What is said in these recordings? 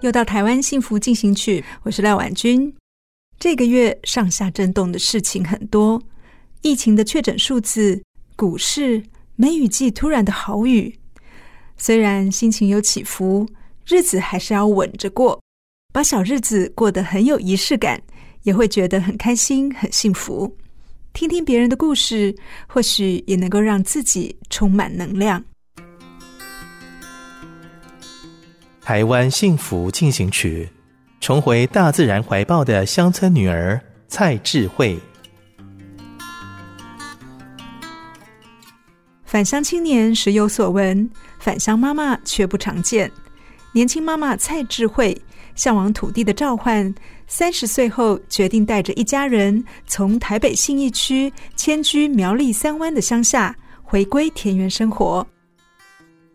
又到台湾幸福进行曲，我是廖婉君。这个月上下震动的事情很多，疫情的确诊数字，股市，梅雨季突然的好雨。虽然心情有起伏，日子还是要稳着过，把小日子过得很有仪式感，也会觉得很开心很幸福。听听别人的故事，或许也能够让自己充满能量。台湾幸福进行曲，重回大自然怀抱的乡村女儿蔡智慧。返乡青年时有所闻，返乡妈妈却不常见。年轻妈妈蔡智慧向往土地的召唤，30岁后决定带着一家人从台北信义区迁居苗栗三湾的乡下，回归田园生活。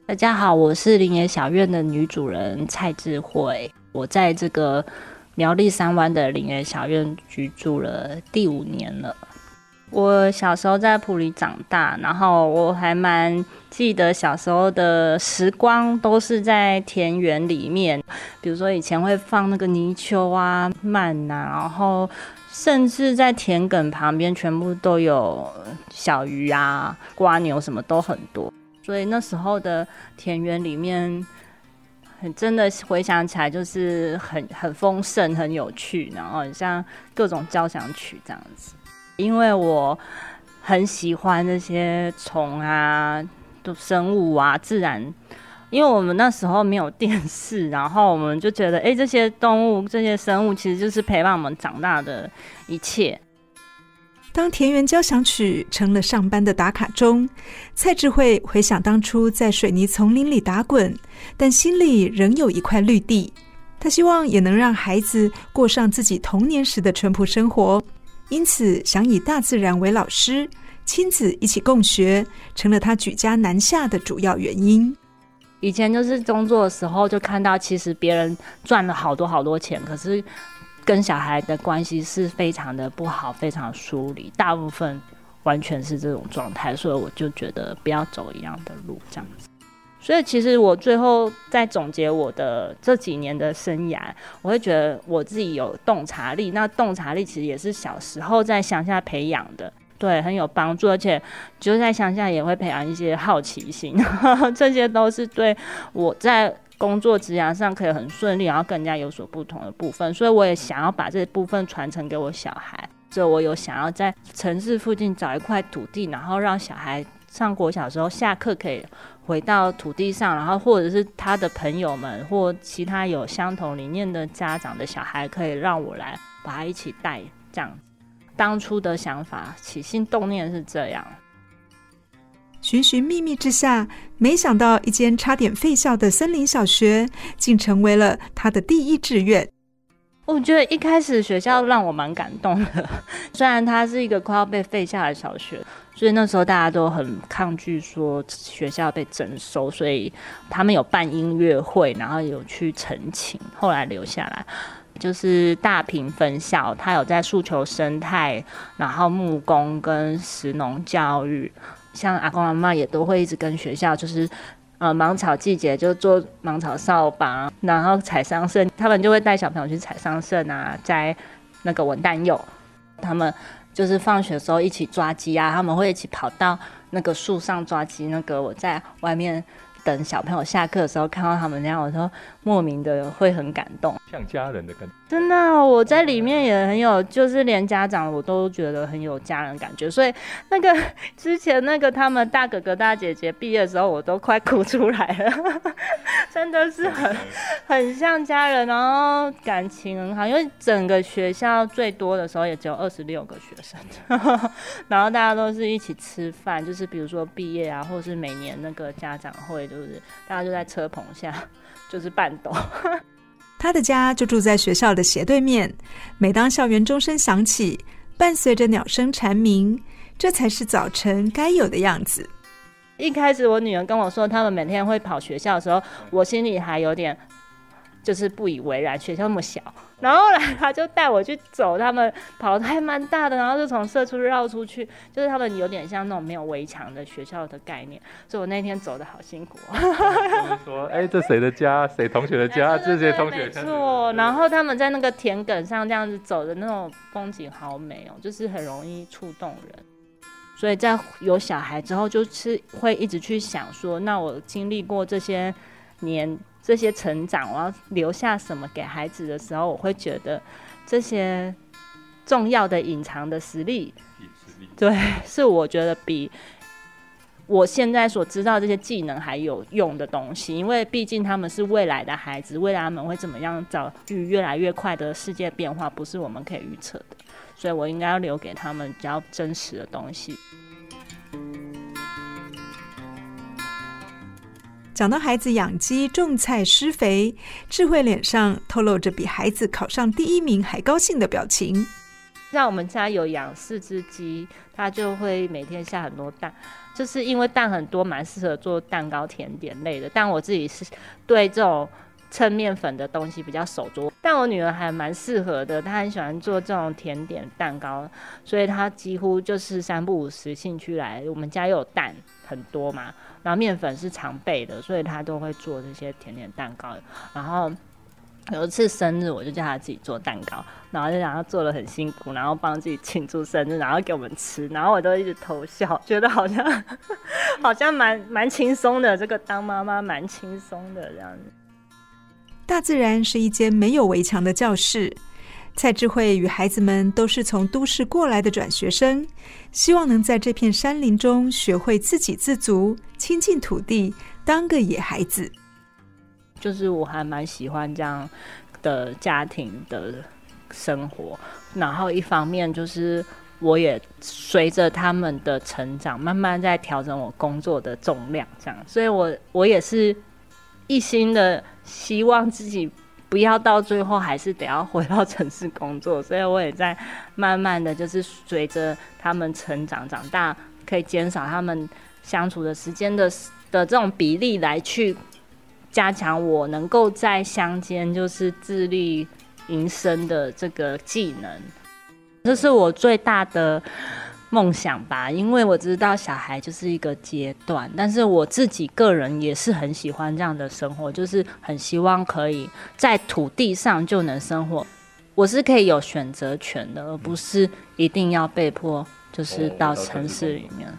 大家好，我是林野小院的女主人蔡智慧。我在这个苗栗三湾的林野小院居住了第5年了。我小时候在埔里长大，然后我还蛮记得小时候的时光都是在田园里面，比如说以前会放那个泥鳅啊、鳗啊，然后甚至在田埂旁边全部都有小鱼啊、蝸牛，什么都很多。所以那时候的田园里面，真的回想起来就是很丰盛、很有趣，然后很像各种交响曲这样子。因为我很喜欢那些虫啊、生物啊、自然，因为我们那时候没有电视，然后我们就觉得，这些动物、这些生物其实就是陪伴我们长大的一切。当田园交响曲成了上班的打卡钟，蔡智慧回想当初在水泥丛林里打滚，但心里仍有一块绿地。她希望也能让孩子过上自己童年时的淳朴生活，因此想以大自然为老师，亲子一起共学，成了她举家南下的主要原因。以前就是工作的时候就看到，其实别人赚了好多好多钱，可是跟小孩的关系是非常的不好，非常疏离，大部分完全是这种状态，所以我就觉得不要走一样的路这样子。所以其实我最后在总结我的这几年的生涯，我会觉得我自己有洞察力，那洞察力其实也是小时候在乡下培养的，对，很有帮助，而且就在乡下也会培养一些好奇心，这些都是对我在工作职涯上可以很顺利，然后更加有所不同的部分，所以我也想要把这部分传承给我小孩。所以我有想要在城市附近找一块土地，然后让小孩上国小的时候下课可以回到土地上，然后或者是他的朋友们或其他有相同理念的家长的小孩，可以让我来把他一起带，这样当初的想法起心动念是这样。寻寻觅觅之下，没想到一间差点废校的森林小学竟成为了他的第1志愿。我觉得一开始学校让我蛮感动的，虽然它是一个快要被废校的小学，所以那时候大家都很抗拒说学校被征收，所以他们有办音乐会，然后有去澄清，后来留下来。就是大坪分校，它有在诉求生态，然后木工跟食农教育，像阿公阿嬤也都会一直跟学校，就是芒草季节就做芒草扫把，然后采桑葚，他们就会带小朋友去采桑葚啊，摘那个文旦柚。他们就是放学的时候一起抓鸡啊，他们会一起跑到那个树上抓鸡。那个我在外面等小朋友下课的时候看到他们那样，我都莫名的会很感动。像家人的感觉。真的、哦，我在里面也很有，就是连家长我都觉得很有家人感觉。所以那个之前那个他们大哥哥大姐姐毕业的时候，我都快哭出来了，真的是很像家人，然后感情很好。因为整个学校最多的时候也只有26个学生，然后大家都是一起吃饭，就是比如说毕业啊，或是每年那个家长会，就是大家就在车棚下就是半斗。他的家就住在学校的斜对面，每当校园钟声响起，伴随着鸟声蝉鸣，这才是早晨该有的样子。一开始我女儿跟我说他们每天会跑学校的时候，我心里还有点就是不以为然，学校那么小。然后后来他就带我去走，他们跑得还蛮大的，然后就从社区绕出去，就是他们有点像那种没有围墙的学校的概念，所以我那天走得好辛苦。就是说这谁的家，谁同学的家，这些同学没错。然后他们在那个田埂上这样子走的那种风景好美哦，就是很容易触动人。所以在有小孩之后，就是会一直去想说，那我经历过这些年这些成长，我要留下什么给孩子的时候，我会觉得这些重要的隐藏的实力，对，是我觉得比我现在所知道这些技能还有用的东西。因为毕竟他们是未来的孩子，未来他们会怎么样遭遇越来越快的世界变化，不是我们可以预测的，所以我应该要留给他们比较真实的东西。讲到孩子养鸡、种菜、施肥，智慧脸上透露着比孩子考上第1名还高兴的表情。像我们家有养4只鸡，它就会每天下很多蛋，就是因为蛋很多，蛮适合做蛋糕、甜点类的。但我自己是对这种抻面粉的东西比较手拙，但我女儿还蛮适合的，她很喜欢做这种甜点、蛋糕，所以她几乎就是3不5时兴趣来。我们家又有蛋很多嘛，然后面粉是常备的，所以他都会做这些甜点蛋糕。然后有一次生日，我就叫他自己做蛋糕，然后就让他做得很辛苦，然后帮自己庆祝生日，然后给我们吃，然后我都一直偷笑，觉得好像蛮轻松的，这个当妈妈蛮轻松的这样子。大自然是一间没有围墙的教室。蔡智慧与孩子们都是从都市过来的转学生，希望能在这片山林中学会自给自足，亲近土地，当个野孩子。就是我还蛮喜欢这样的家庭的生活，然后一方面就是我也随着他们的成长，慢慢在调整我工作的重量，这样，所以我也是一心的希望自己不要到最后还是得要回到城市工作，所以我也在慢慢的就是随着他们成长长大，可以减少他们相处的时间 的这种比例，来去加强我能够在乡间就是自力营生的这个技能。这是我最大的梦想吧，因为我知道小孩就是一个阶段，但是我自己个人也是很喜欢这样的生活，就是很希望可以在土地上就能生活，我是可以有选择权的，而不是一定要被迫就是到城市里面。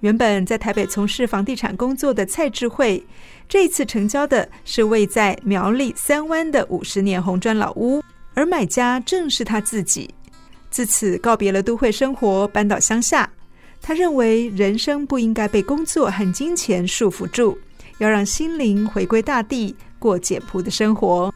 原本在台北从事房地产工作的蔡智慧，这一次成交的是位在苗栗三湾的50年红砖老屋，而买家正是他自己。自此告别了都会生活，搬到乡下。他认为人生不应该被工作和金钱束缚住，要让心灵回归大地，过简朴的生活。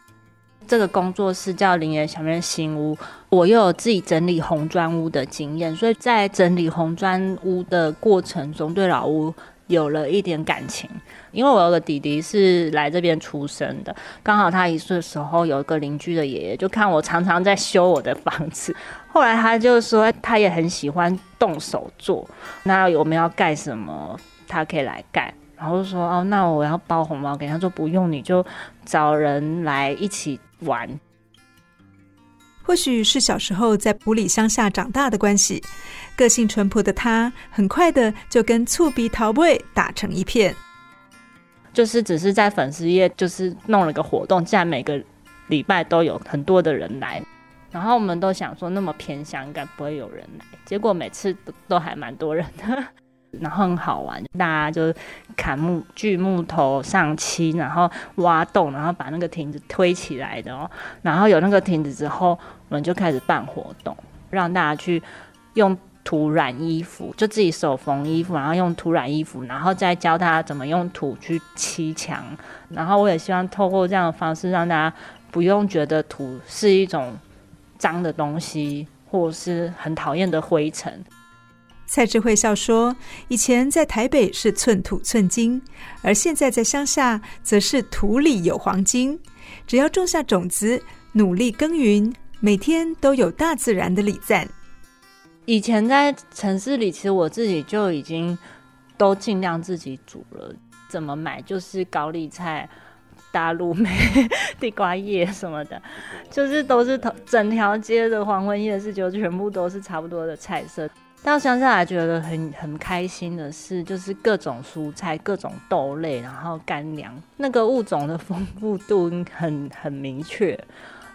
这个工作室叫林野小面新屋，我又有自己整理红砖屋的经验，所以在整理红砖屋的过程中，对老屋有了一点感情。因为我有个弟弟是来这边出生的，刚好他1岁的时候，有一个邻居的爷爷就看我常常在修我的房子，后来他就说他也很喜欢动手做，那我们要盖什么他可以来盖，然后说哦，那我要包红包给他，说不用，你就找人来一起玩。或许是小时候在埔里乡下长大的关系，个性淳朴的他很快的就跟厝边头尾打成一片。就是只是在粉丝页就是弄了个活动，竟然每个礼拜都有很多的人来，然后我们都想说那么偏乡应该不会有人来，结果每次都还蛮多人的。然后很好玩，大家就砍锯木头上漆，然后挖洞，然后把那个亭子推起来的哦。然后有那个亭子之后，我们就开始办活动，让大家去用土染衣服，就自己手缝衣服，然后用土染衣服，然后再教他怎么用土去漆墙。然后我也希望透过这样的方式，让大家不用觉得土是一种脏的东西，或是很讨厌的灰尘。蔡智慧笑说，以前在台北是寸土寸金，而现在在乡下则是土里有黄金，只要种下种子，努力耕耘，每天都有大自然的礼赞。以前在城市里，其实我自己就已经都尽量自己煮了，怎么买就是高丽菜、大陆梅、地瓜叶什么的，就是都是整条街的黄昏夜市就全部都是差不多的菜色。到乡下来觉得很开心的是，就是各种蔬菜、各种豆类，然后干粮，那个物种的丰富度很明确。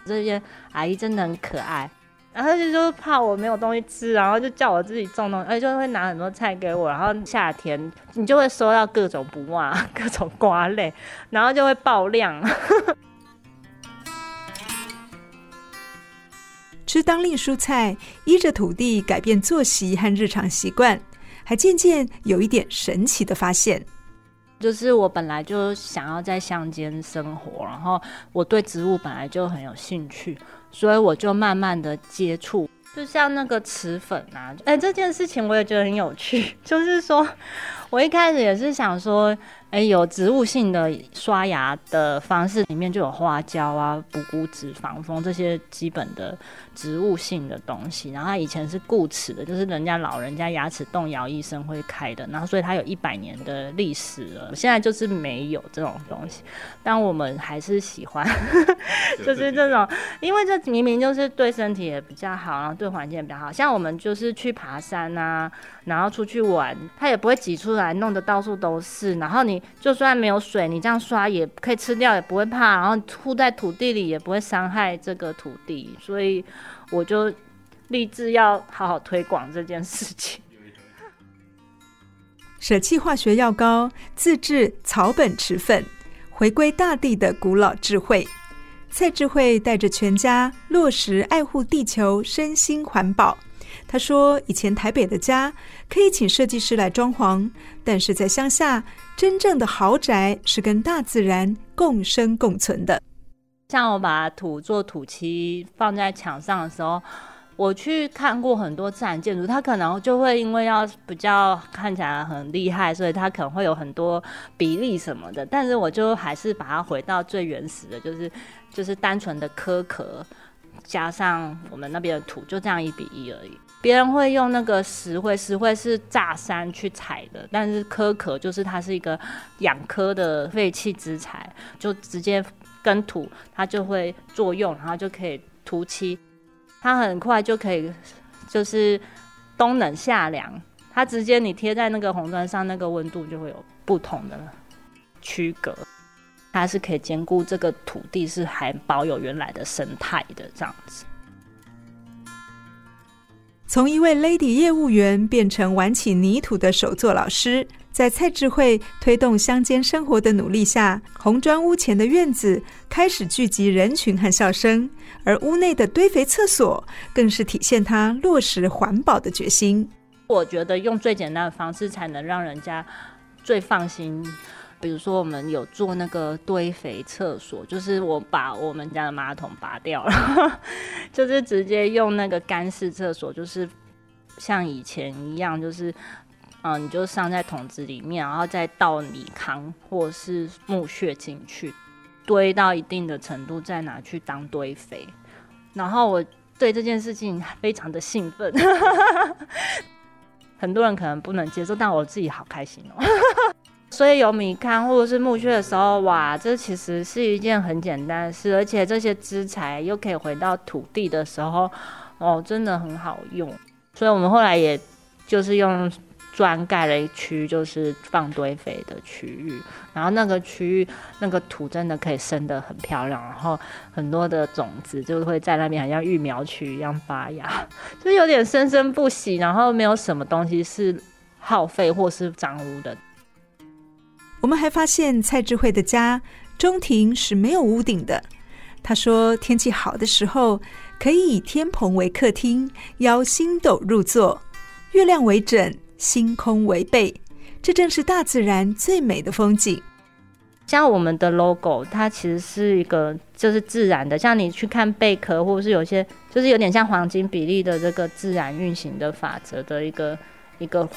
这些阿姨真的很可爱，然后就怕我没有东西吃，然后就叫我自己种东西，而且就会拿很多菜给我。然后夏天你就会收到各种不啊、各种瓜类，然后就会爆量。吃当令蔬菜，依着土地改变作息和日常习惯，还渐渐有一点神奇的发现。就是我本来就想要在乡间生活，然后我对植物本来就很有兴趣，所以我就慢慢的接触，就像那个池粉啊，这件事情我也觉得很有趣。就是说我一开始也是想说，有植物性的刷牙的方式，里面就有花椒啊、补骨脂、防风这些基本的植物性的东西。然后它以前是固齿的，就是人家老人家牙齿动摇医生会开的，然后所以它有100年的历史了。现在就是没有这种东西，但我们还是喜欢就是这种，因为这明明就是对身体也比较好，然后对环境也比较好。像我们就是去爬山啊，然后出去玩，它也不会挤出来弄得到处都是，然后你就算没有水，你这样刷也可以吃掉，也不会怕，然后吐在土地里也不会伤害这个土地。所以我就立志要好好推广这件事情。舍弃化学药膏，自制草本池粉，回归大地的古老智慧。蔡智慧带着全家落实爱护地球身心环保。他说，以前台北的家可以请设计师来装潢，但是在乡下，真正的豪宅是跟大自然共生共存的。像我把土做土漆放在墙上的时候，我去看过很多自然建筑，它可能就会因为要比较看起来很厉害，所以它可能会有很多比例什么的，但是我就还是把它回到最原始的，就是单纯的壳加上我们那边的土，就这样1:1而已。别人会用那个石灰是炸山去采的，但是壳就是它是一个养科的废弃资材，就直接跟土它就会作用，然后就可以涂漆，它很快就可以就是冬冷夏凉，它直接你贴在那个红砖上，那个温度就会有不同的区隔。它是可以兼顾这个土地是还保有原来的生态的这样子。从一位 Lady 业务员变成玩起泥土的手作老师，在蔡智慧推动乡间生活的努力下，红砖屋前的院子开始聚集人群和笑声，而屋内的堆肥厕所更是体现她落实环保的决心。我觉得用最简单的方式才能让人家最放心。比如说我们有做那个堆肥厕所，就是我把我们家的马桶拔掉了就是直接用那个干式厕所，就是像以前一样，就是你就上在桶子里面，然后再倒米糠或是木屑进去，堆到一定的程度再拿去当堆肥。然后我对这件事情非常的兴奋很多人可能不能接受，但我自己好开心哦所以有米糠或者是木屑的时候，哇，这其实是一件很简单的事，而且这些资材又可以回到土地的时候，真的很好用。所以我们后来也就是用砖盖了一区，就是放堆肥的区域，然后那个区域那个土真的可以生得很漂亮，然后很多的种子就会在那边好像育苗区一样发芽，就有点生生不息，然后没有什么东西是耗费或是脏污的。我们还发现蔡智慧的家中庭是没有屋顶的。他说天气好的时候可以以天棚为客厅，邀星斗入座，月亮为枕，星空为被，这正是大自然最美的风景。像我们的 logo 它其实是一个就是自然的，像你去看贝壳或是有些就是有点像黄金比例的这个自然运行的法则的一个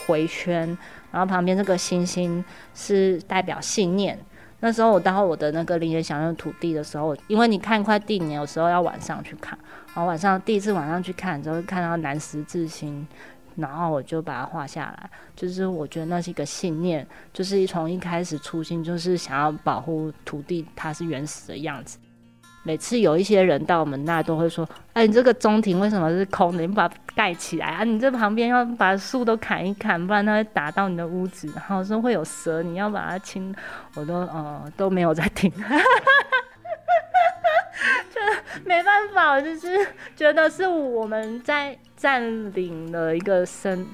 回圈，然后旁边这个星星是代表信念。那时候我到我的那个林园享用土地的时候，因为你看一块地你有时候要晚上去看，然后晚上第一次晚上去看之后看到南十字星，然后我就把它画下来，就是我觉得那是一个信念，就是从一开始初心就是想要保护土地它是原始的样子。每次有一些人到我们那都会说，哎，你这个中庭为什么是空的，你把它盖起来啊，你这旁边要把树都砍一砍，不然它会打到你的屋子，然后说会有蛇，你要把它清，我都没有在听就没办法，我就是觉得是我们在占领了一个 生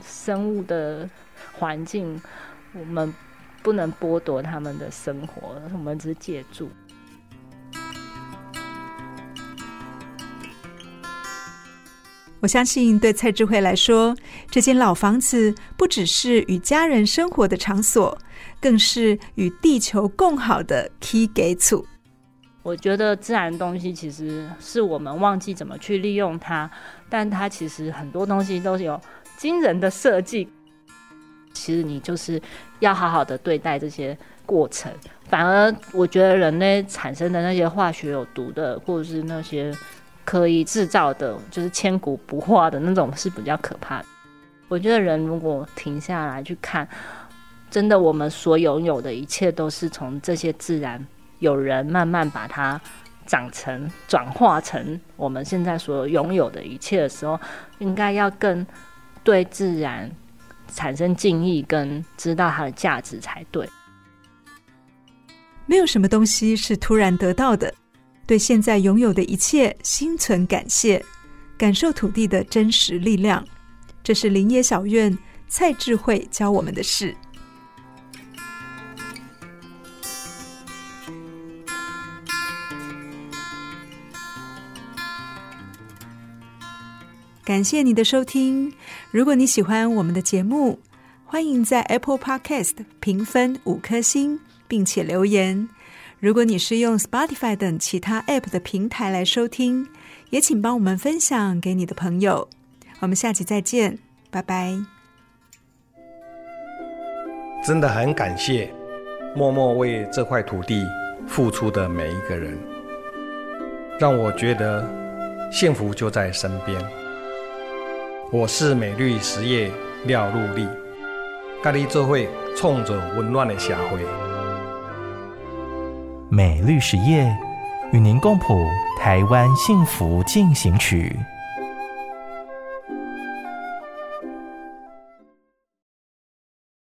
物的环境，我们不能剥夺他们的生活，我们只是借助。我相信对蔡智慧来说，这间老房子不只是与家人生活的场所，更是与地球共好的起家厝。我觉得自然东西其实是我们忘记怎么去利用它，但它其实很多东西都有惊人的设计。其实你就是要好好的对待这些过程，反而我觉得人类产生的那些化学有毒的，或者是那些刻意制造的，就是千古不化的那种是比较可怕的。我觉得人如果停下来去看，真的我们所拥有的一切都是从这些自然有人慢慢把它长成转化成我们现在所拥有的一切的时候，应该要更对自然产生敬意跟知道它的价值才对。没有什么东西是突然得到的，对现在拥有的一切心存感谢，感受土地的真实力量，这是林野小院蔡智慧教我们的事。感谢你的收听，如果你喜欢我们的节目，欢迎在 Apple Podcast 评分5颗星并且留言。如果你是用 Spotify 等其他 App 的平台来收听，也请帮我们分享给你的朋友。我们下期再见，拜拜。真的很感谢默默为这块土地付出的每一个人，让我觉得幸福就在身边。我是美律实业廖陆立，甲你做伙创造温暖的社会。美律实业与您共谱台湾幸福进行曲。